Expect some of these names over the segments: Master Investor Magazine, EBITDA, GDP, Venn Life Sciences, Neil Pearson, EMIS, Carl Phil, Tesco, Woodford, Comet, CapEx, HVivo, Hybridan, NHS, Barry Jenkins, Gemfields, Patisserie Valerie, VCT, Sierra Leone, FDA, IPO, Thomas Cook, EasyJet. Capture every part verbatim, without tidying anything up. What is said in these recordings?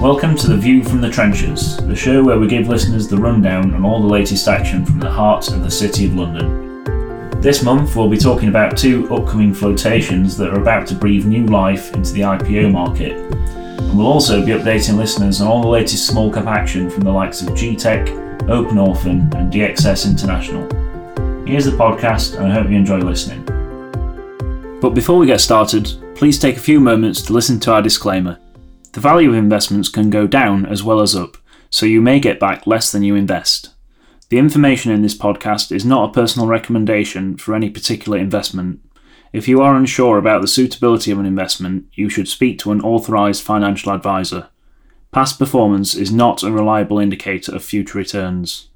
Welcome to The View from the Trenches, the show where we give listeners the rundown on all the latest action from the heart of the City of London. This month we'll be talking about two upcoming flotations that are about to breathe new life into the I P O market, and we'll also be updating listeners on all the latest small cap action from the likes of GTech, Open Orphan and D X S International. Here's the podcast and I hope you enjoy listening. But before we get started, please take a few moments to listen to our disclaimer. The value of investments can go down as well as up, so you may get back less than you invest. The information in this podcast is not a personal recommendation for any particular investment. If you are unsure about the suitability of an investment, you should speak to an authorised financial advisor. Past performance is not a reliable indicator of future returns.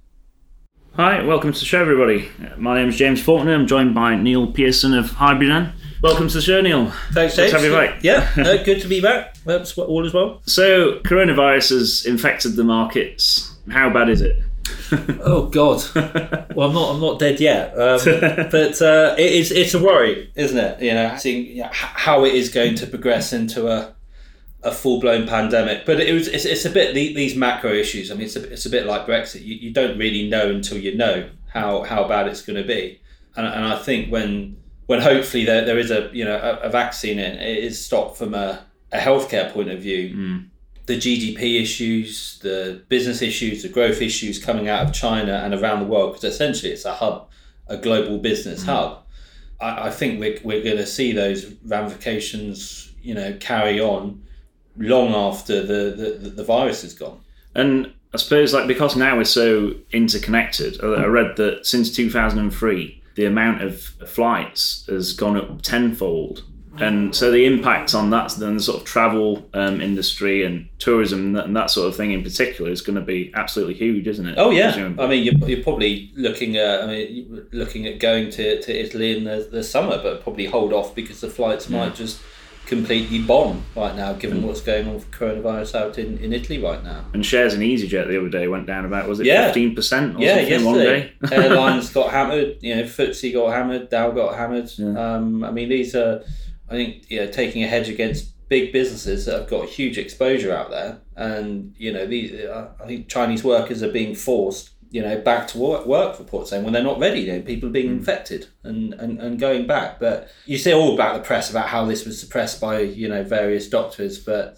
Hi, welcome to the show, everybody. My name is James Faulkner. I'm joined by Neil Pearson of Hybridan. Welcome to the show, Neil. Thanks, James. Good to have you back. Yeah, uh, good to be back. That's all as well. So, coronavirus has infected the markets. How bad is it? Oh God! Well, I'm not. I'm not dead yet. Um, but uh, it is. It's a worry, isn't it? You know, seeing how it is going to progress into a a full blown pandemic. But it was. It's, it's a bit these macro issues. I mean, it's a, it's a bit like Brexit. You, you don't really know until you know how how bad it's going to be. And, and I think when. When hopefully there there is a you know a, a vaccine and it is stopped from a, a healthcare point of view, mm. the G D P issues, the business issues, the growth issues coming out of China and around the world, because essentially it's a hub, a global business mm. hub. I, I think we're we're going to see those ramifications you know carry on long after the, the, the virus is gone. And I suppose like because now we're so interconnected, I read that since two thousand three. The amount of flights has gone up tenfold. And so the impact on that, then the sort of travel um, industry and tourism and that sort of thing in particular is going to be absolutely huge, isn't it? Oh yeah. Presumably. I mean, you're, you're probably looking at, I mean, looking at going to, to Italy in the, the summer, but probably hold off because the flights yeah. might just completely bomb right now, given what's going on with coronavirus out in, in Italy right now. And shares in EasyJet the other day went down about, was it yeah. fifteen percent or something? Yeah, yesterday. One day? Airlines got hammered, you know, F T S E got hammered, Dow got hammered. Yeah. Um, I mean, these are, I think, you know, taking a hedge against big businesses that have got huge exposure out there. And, you know, these, I think Chinese workers are being forced, you know, back to work, work reports saying when they're not ready, you know, people are being mm. infected and, and, and going back. But you see all about the press about how this was suppressed by, you know, various doctors, but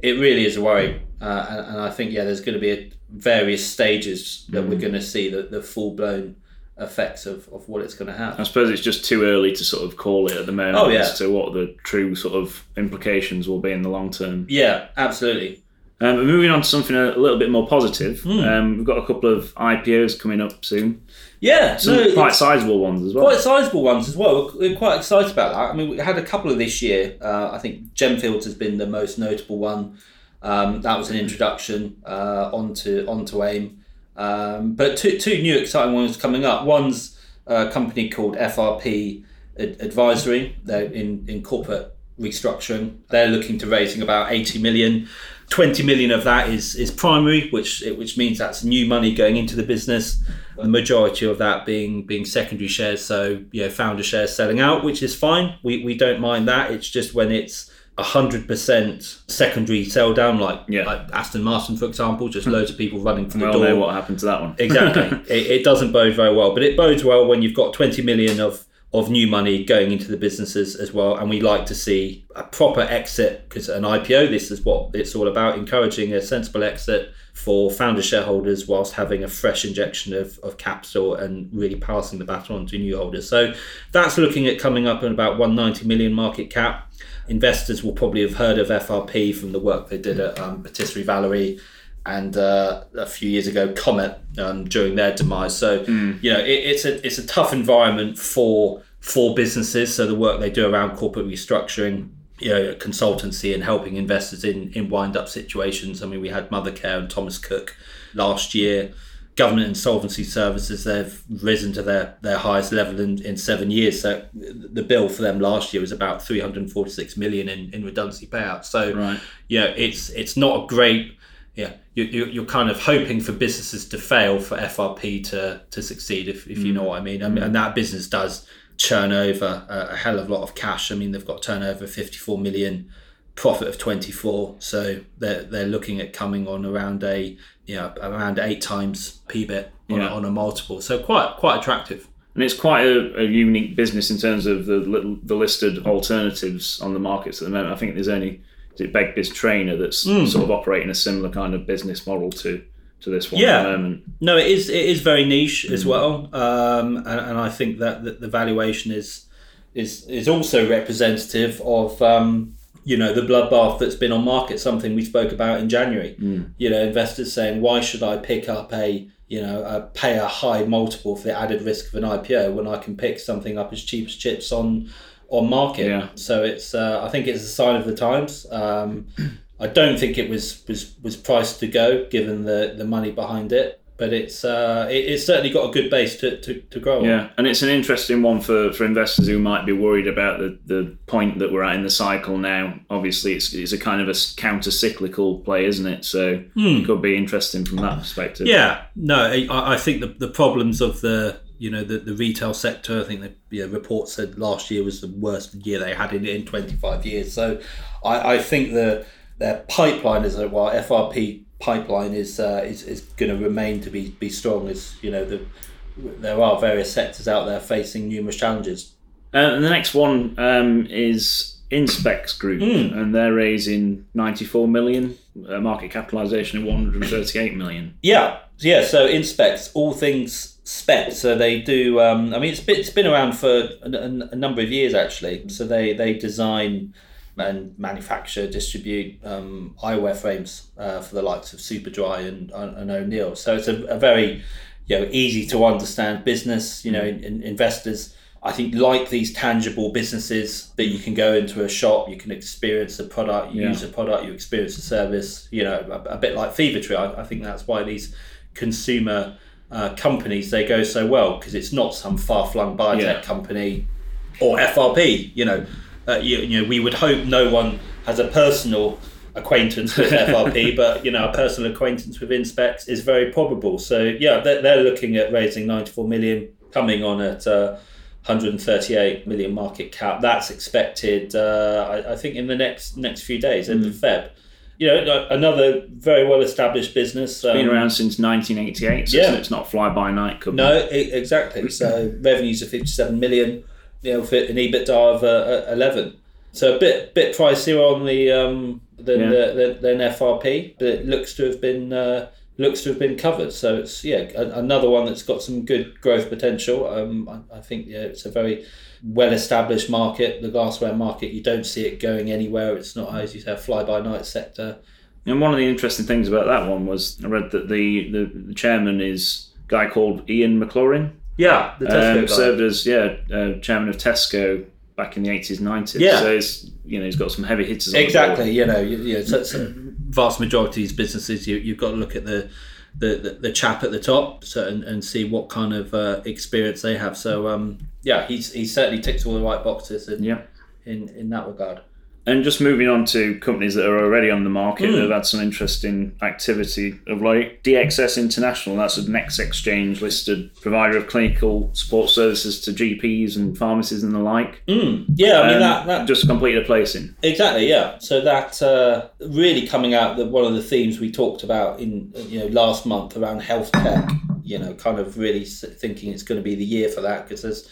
it really is a worry. Uh, and, and I think, yeah, there's going to be a, various stages that mm. we're going to see the, the full-blown effects of, of what it's going to have. I suppose it's just too early to sort of call it at the moment oh, yeah. as to what the true sort of implications will be in the long term. Yeah, absolutely. Um, but moving on to something a little bit more positive, mm. um, we've got a couple of I P Os coming up soon. Yeah. Some no, quite sizeable ones as well. Quite sizeable ones as well. We're, we're quite excited about that. I mean, we had a couple of this year. Uh, I think Gemfields has been the most notable one. Um, that was an introduction uh, onto onto AIM. Um, but two, two new exciting ones coming up. One's a company called F R P Advisory. They're in, in corporate restructuring. They're looking to raising about eighty million. twenty million of that is is primary, which which means that's new money going into the business. The majority of that being being secondary shares, so you know founder shares selling out, which is fine. We we don't mind that. It's just when it's one hundred percent secondary sell down, like, yeah. like Aston Martin, for example, just loads of people running from well, the door. I know what happened to that one. Exactly. It, it doesn't bode very well, but it bodes well when you've got twenty million of of new money going into the businesses as well. And we like to see a proper exit, because an I P O, this is what it's all about, encouraging a sensible exit for founder shareholders whilst having a fresh injection of, of capital and really passing the baton on to new holders. So that's looking at coming up in about one hundred ninety million market cap. Investors will probably have heard of F R P from the work they did at um, Patisserie Valerie and uh, a few years ago, Comet, um, during their demise. So, mm. you know, it, it's a it's a tough environment for for businesses. So the work they do around corporate restructuring, you know, consultancy and helping investors in, in wind-up situations. I mean, we had Mothercare and Thomas Cook last year. Government insolvency services, they've risen to their, their highest level in, in seven years. So the bill for them last year was about three hundred forty-six million in, in redundancy payouts. So, right. you know, it's, it's not a great... Yeah, you, you, you're kind of hoping for businesses to fail for F R P to, to succeed, if, if you know what I mean. I mean, and that business does churn over a, a hell of a lot of cash. I mean, they've got turnover fifty-four million profit of twenty-four, so they're they're looking at coming on around a you know around eight times P B I T on, yeah. on a multiple, so quite quite attractive. And it's quite a, a unique business in terms of the the listed alternatives on the markets at the moment. I think there's only is it Begbiz Trainer that's mm. sort of operating a similar kind of business model to to this one yeah. at the moment. No, it is it is very niche mm. as well, um, and, and I think that, that the valuation is is is also representative of. Um, You know, the bloodbath that's been on market, something we spoke about in January. Mm. You know, investors saying, why should I pick up a, you know, a, pay a high multiple for the added risk of an I P O when I can pick something up as cheap as chips on on market? Yeah. So it's, uh, I think it's a sign of the times. Um, I don't think it was, was, was priced to go, given the, the money behind it. But it's uh, it, it's certainly got a good base to, to, to grow on. Yeah, and it's an interesting one for, for investors who might be worried about the, the point that we're at in the cycle now. Obviously, it's it's a kind of a counter-cyclical play, isn't it? So mm. it could be interesting from that perspective. Yeah, no, I, I think the, the problems of the you know the, the retail sector, I think the you know, report said last year was the worst year they had in, in twenty-five years. So I, I think the their pipeline is, well, F R P pipeline is uh, is is going to remain to be, be strong, as you know the there are various sectors out there facing numerous challenges. Uh, and the next one um, is Inspecs Group, mm. and they're raising ninety-four million, uh, market capitalisation of one hundred thirty-eight million. Yeah, yeah. So Inspecs, all things spec. So they do. Um, I mean, it's been, it's been around for a, a number of years actually. So they they design and manufacture, distribute um, eyewear frames uh, for the likes of Superdry and, and O'Neill. So it's a, a very, you know, easy to understand business. You know, in, in investors, I think, like these tangible businesses that you can go into a shop, you can experience the product, you yeah. use the product, you experience the service. You know, a, a bit like Fevertree. I, I think that's why these consumer uh, companies, they go so well, because it's not some far-flung biotech yeah. company or F R P. You know. Uh, you, you know, we would hope no one has a personal acquaintance with F R P, but you know, a personal acquaintance with Inspecs is very probable. So yeah, they're, they're looking at raising ninety-four million, coming on at uh, one hundred thirty-eight million market cap. That's expected, uh, I, I think, in the next next few days, end mm. of Feb. You know, another very well established business. Um, it's been around since nineteen eighty-eight, so yeah. it's not fly by night company. No, it, exactly. So revenues of fifty-seven million. You know, for an EBITDA of uh, eleven, so a bit bit pricier on the um than yeah. the, the, than F R P, but it looks to have been uh, looks to have been covered. So it's yeah a, another one that's got some good growth potential. Um, I, I think yeah, it's a very well established market, the glassware market. You don't see it going anywhere. It's not, as you say, a fly by night sector. And one of the interesting things about that one was I read that the the, the chairman is a guy called Ian McLaurin. Yeah, the Tesco um, guy. Served as yeah uh, chairman of Tesco back in the eighties, nineties. Yeah. So he's you know he's got some heavy hitters. Exactly, on the board. you know, you know so, so vast majority of these businesses, you you've got to look at the the, the, the chap at the top, so and, and see what kind of uh, experience they have. So um, yeah, he's he certainly ticks all the right boxes in, yeah. in in that regard. And just moving on to companies that are already on the market mm. that have had some interesting activity of late. D X S International, that's the next exchange-listed provider of clinical support services to G Ps and pharmacies and the like. Mm. Yeah, I mean, um, that, that... Just completed a placing. Exactly, yeah. So that uh, really coming out, the, one of the themes we talked about in you know last month around health tech, you know, kind of really thinking it's going to be the year for that, because there's...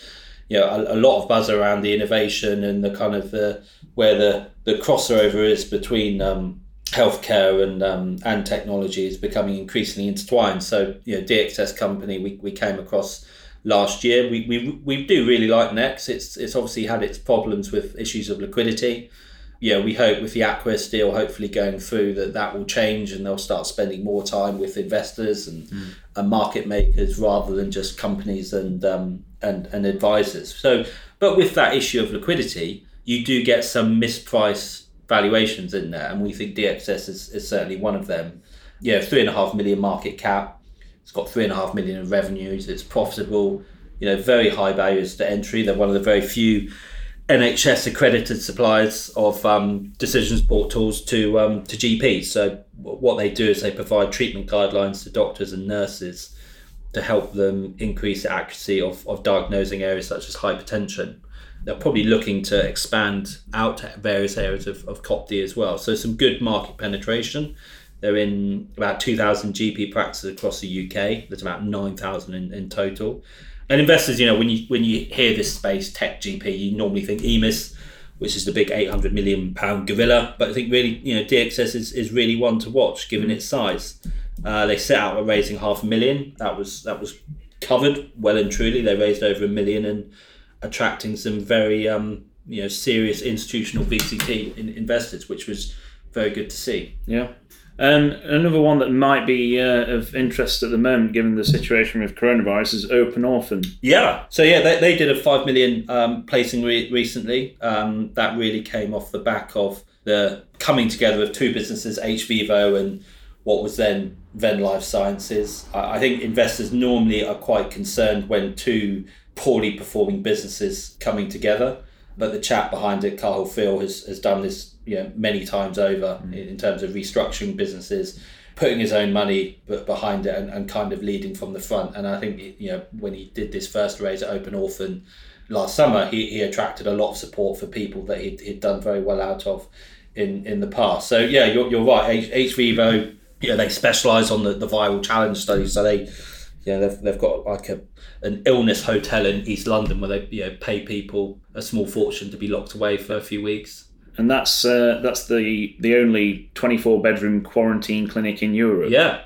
You know, a, a lot of buzz around the innovation and the kind of uh, where the, the crossover is between um, healthcare and um, and technology is becoming increasingly intertwined. So, you know, D X S company we, we came across last year. We, we we do really like Next. It's it's obviously had its problems with issues of liquidity. Yeah, we hope with the Aquis deal hopefully going through that that will change and they'll start spending more time with investors and, mm. and market makers rather than just companies and um, and and advisors. So, but with that issue of liquidity, you do get some mispriced valuations in there, and we think D X S is, is certainly one of them. Yeah, three and a half million market cap. It's got three and a half million in revenues. It's profitable. You know, very high barriers to entry. They're one of the very few N H S accredited suppliers of um, decision support tools to um, to G Ps. So what they do is they provide treatment guidelines to doctors and nurses to help them increase the accuracy of, of diagnosing areas such as hypertension. They're probably looking to expand out to various areas of, of C O P D as well. So some good market penetration. They're in about two thousand G P practices across the U K. There's about nine thousand in, in total. And investors, you know, when you when you hear this space, tech G P, you normally think E M I S, which is the big eight hundred million pound gorilla. But I think really, you know, D X S is, is really one to watch given its size. Uh, they set out at raising half a million. That was that was covered well and truly. They raised over a million and attracting some very um, you know serious institutional V C T in, investors, which was very good to see. Yeah. Um, another one that might be uh, of interest at the moment, given the situation with coronavirus, is Open Orphan. Yeah. So, yeah, they, they did a five million um, placing re- recently. Um, that really came off the back of the coming together of two businesses, HVivo and what was then Venn Life Sciences. I, I think investors normally are quite concerned when two poorly performing businesses coming together. But the chap behind it, Carl Phil, has, has done this you know, many times over mm. in, in terms of restructuring businesses, putting his own money behind it and, and kind of leading from the front. And I think you know when he did this first raise at Open Orphan last summer, he, he attracted a lot of support for people that he'd, he'd done very well out of in, in the past. So, yeah, you're, you're right. H, HVivo, you know, they specialise on the, the viral challenge studies. So they... Yeah, they've they've got like a an illness hotel in East London where they you know pay people a small fortune to be locked away for a few weeks. And that's uh, that's the the only twenty-four bedroom quarantine clinic in Europe. Yeah,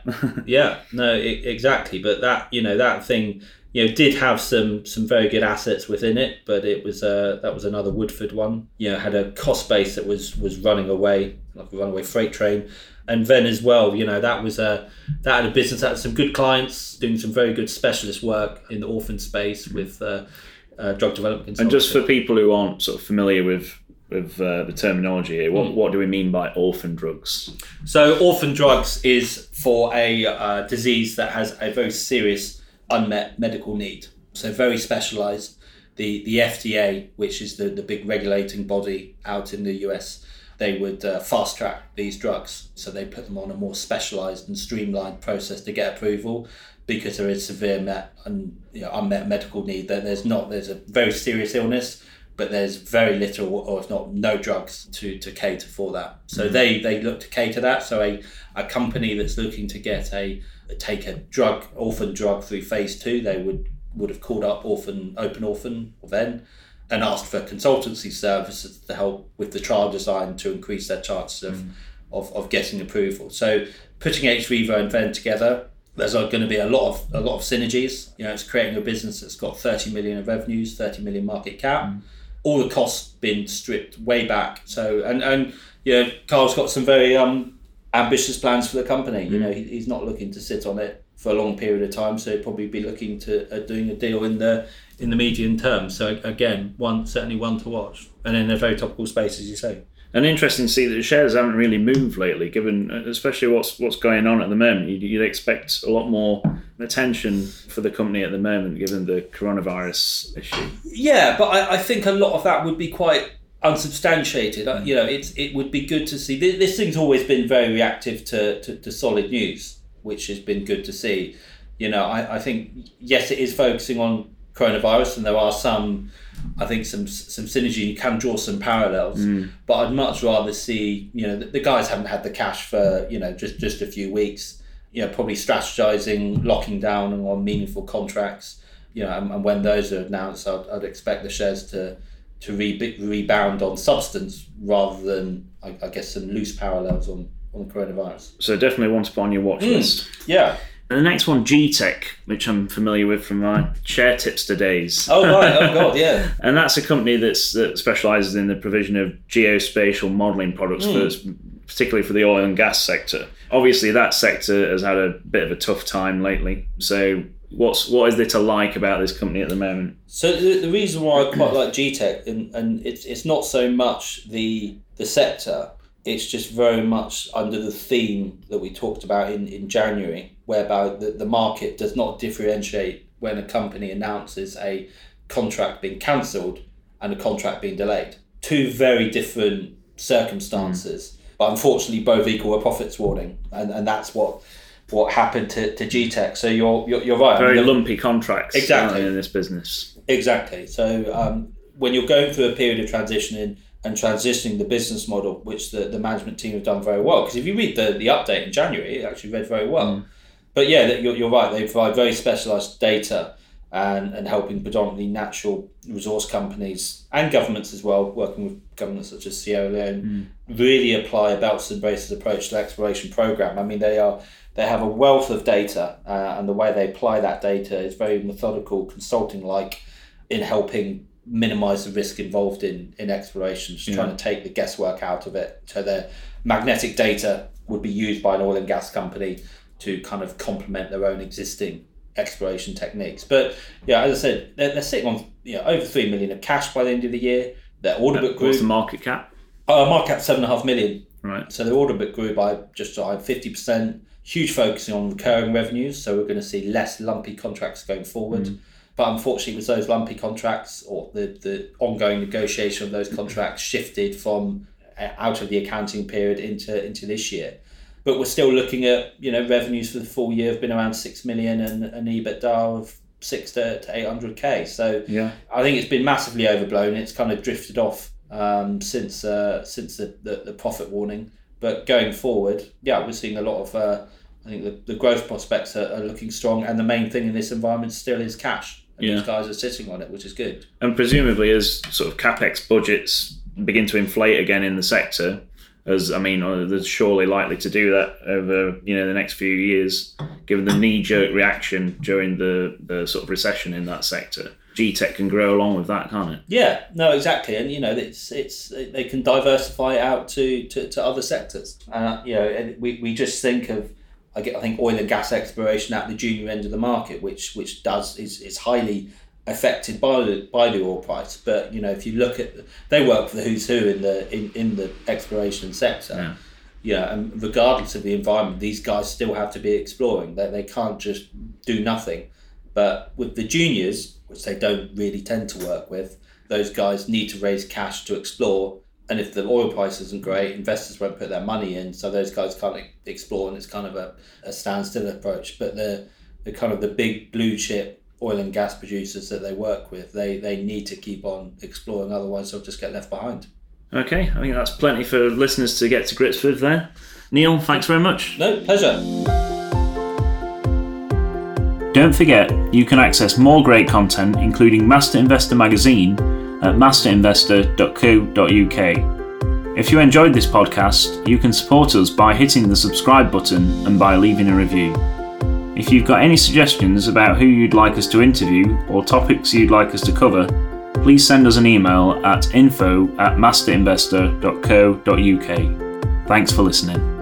yeah, no, it, exactly. But that you know that thing you know did have some some very good assets within it, but it was uh, that was another Woodford one. You know, had a cost base that was was running away like a runaway freight train. And Venn as well, you know, that was a that had a business that had some good clients doing some very good specialist work in the orphan space with uh, uh, drug development consulting. And just for people who aren't sort of familiar with with uh, the terminology here, what mm. what do we mean by orphan drugs? So orphan drugs is for a uh, disease that has a very serious unmet medical need. So very specialised. The the F D A, which is the the big regulating body out in the U S. They would uh, fast track these drugs. So they put them on a more specialised and streamlined process to get approval because there is severe met and you know, unmet medical need. That there's not there's a very serious illness, but there's very little or if not no drugs to, to cater for that. So mm-hmm. they they look to cater that. So a, a company that's looking to get a take a drug orphan drug through phase two, they would, would have called up orphan Open Orphan or Venn and asked for consultancy services to help with the trial design to increase their chances of, mm. of, of getting approval. So putting HVivo and Venn together, there's going to be a lot of a lot of synergies. You know, it's creating a business that's got thirty million of revenues, thirty million market cap, mm. all the costs been stripped way back. So and and you know, Carl's got some very um ambitious plans for the company. Mm. You know, he, he's not looking to sit on it for a long period of time, so he'd probably be looking to uh, doing a deal in the in the medium term. So again, one certainly one to watch, and in a very topical space, as you say. And interesting to see that the shares haven't really moved lately, given especially what's what's going on at the moment. You'd, you'd expect a lot more attention for the company at the moment, given the coronavirus issue. Yeah, but I, I think a lot of that would be quite unsubstantiated. You know, it's it would be good to see. This, this thing's always been very reactive to to, to solid news, which has been good to see. You know, I, I think, yes, it is focusing on coronavirus and there are some, I think, some some synergy, you can draw some parallels, mm. but I'd much rather see, you know, the, the guys haven't had the cash for, you know, just, just a few weeks, you know, probably strategizing, locking down on meaningful contracts, you know, and, and when those are announced, I'd, I'd expect the shares to to re- rebound on substance rather than, I, I guess, some loose parallels on on coronavirus. So definitely want to put on your watch list. Mm, yeah. And the next one, GTech, which I'm familiar with from my share tips days. Oh, right. Oh, God, yeah. And that's a company that's that specialises in the provision of geospatial modelling products, mm. for, particularly for the oil and gas sector. Obviously, that sector has had a bit of a tough time lately. So what's what is there to like about this company at the moment? So the, the reason why I quite like GTech, and, and it's, it's not so much the the sector, it's just very much under the theme that we talked about in, in January, whereby the, the market does not differentiate when a company announces a contract being cancelled and a contract being delayed. Two very different circumstances, mm. but unfortunately both equal a profits warning. And and that's what what happened to, to GTech. So you're, you're, you're right. Very I mean, lumpy contracts exactly. in this business. Exactly. So um, when you're going through a period of transitioning and transitioning the business model, which the, the management team have done very well, because if you read the, the update in January, it actually read very well. Mm. But yeah, you're, you're right, they provide very specialised data and, and helping predominantly natural resource companies and governments as well, working with governments such as Sierra Leone, mm. really apply a belts and braces approach to the exploration programme. I mean, they are they have a wealth of data, uh, and the way they apply that data is very methodical, consulting-like in helping minimise the risk involved in, in exploration, just yeah. trying to take the guesswork out of it. So their magnetic data would be used by an oil and gas company to kind of complement their own existing exploration techniques. But yeah, as I said, they're, they're sitting on you know, over three million of cash by the end of the year. Their order book grew. What's the market cap? Uh, market cap seven and a half million. Right. So their order book grew by just like fifty percent. Huge focusing on recurring revenues, so we're going to see less lumpy contracts going forward. Mm. But unfortunately, with those lumpy contracts, or the, the ongoing negotiation of those contracts shifted from out of the accounting period into into this year. But we're still looking at, you know, revenues for the full year have been around six million and an EBITDA of six to eight hundred K. So yeah. I think it's been massively overblown. It's kind of drifted off um, since uh, since the, the, the profit warning. But going forward, yeah, we're seeing a lot of, uh, I think the, the growth prospects are, are looking strong. And the main thing in this environment still is cash. And yeah. these guys are sitting on it, which is good. And presumably as sort of CapEx budgets begin to inflate again in the sector, as I mean, they're surely likely to do that over you know the next few years, given the knee-jerk reaction during the, the sort of recession in that sector. GTech can grow along with that, can't it? Yeah, no, exactly, and you know it's it's they can diversify out to to, to other sectors. Uh, you know, and we, we just think of I get I think oil and gas exploration at the junior end of the market, which which does is is highly affected by the by the oil price, but you know if you look at they work for the who's who in the in, in the exploration sector, yeah. yeah, and regardless of the environment, these guys still have to be exploring. They they can't just do nothing. But with the juniors, which they don't really tend to work with, those guys need to raise cash to explore. And if the oil price isn't great, investors won't put their money in, so those guys can't explore, and it's kind of a, a standstill approach. But the the kind of the big blue chip oil and gas producers that they work with, they they need to keep on exploring, otherwise they'll just get left behind. Okay, I think that's plenty for listeners to get to grips with there. Neil, thanks very much. No, pleasure. Don't forget, you can access more great content, including Master Investor Magazine, at master investor dot co dot U K. If you enjoyed this podcast, you can support us by hitting the subscribe button and by leaving a review. If you've got any suggestions about who you'd like us to interview or topics you'd like us to cover, please send us an email at info at master investor dot co dot U K. Thanks for listening.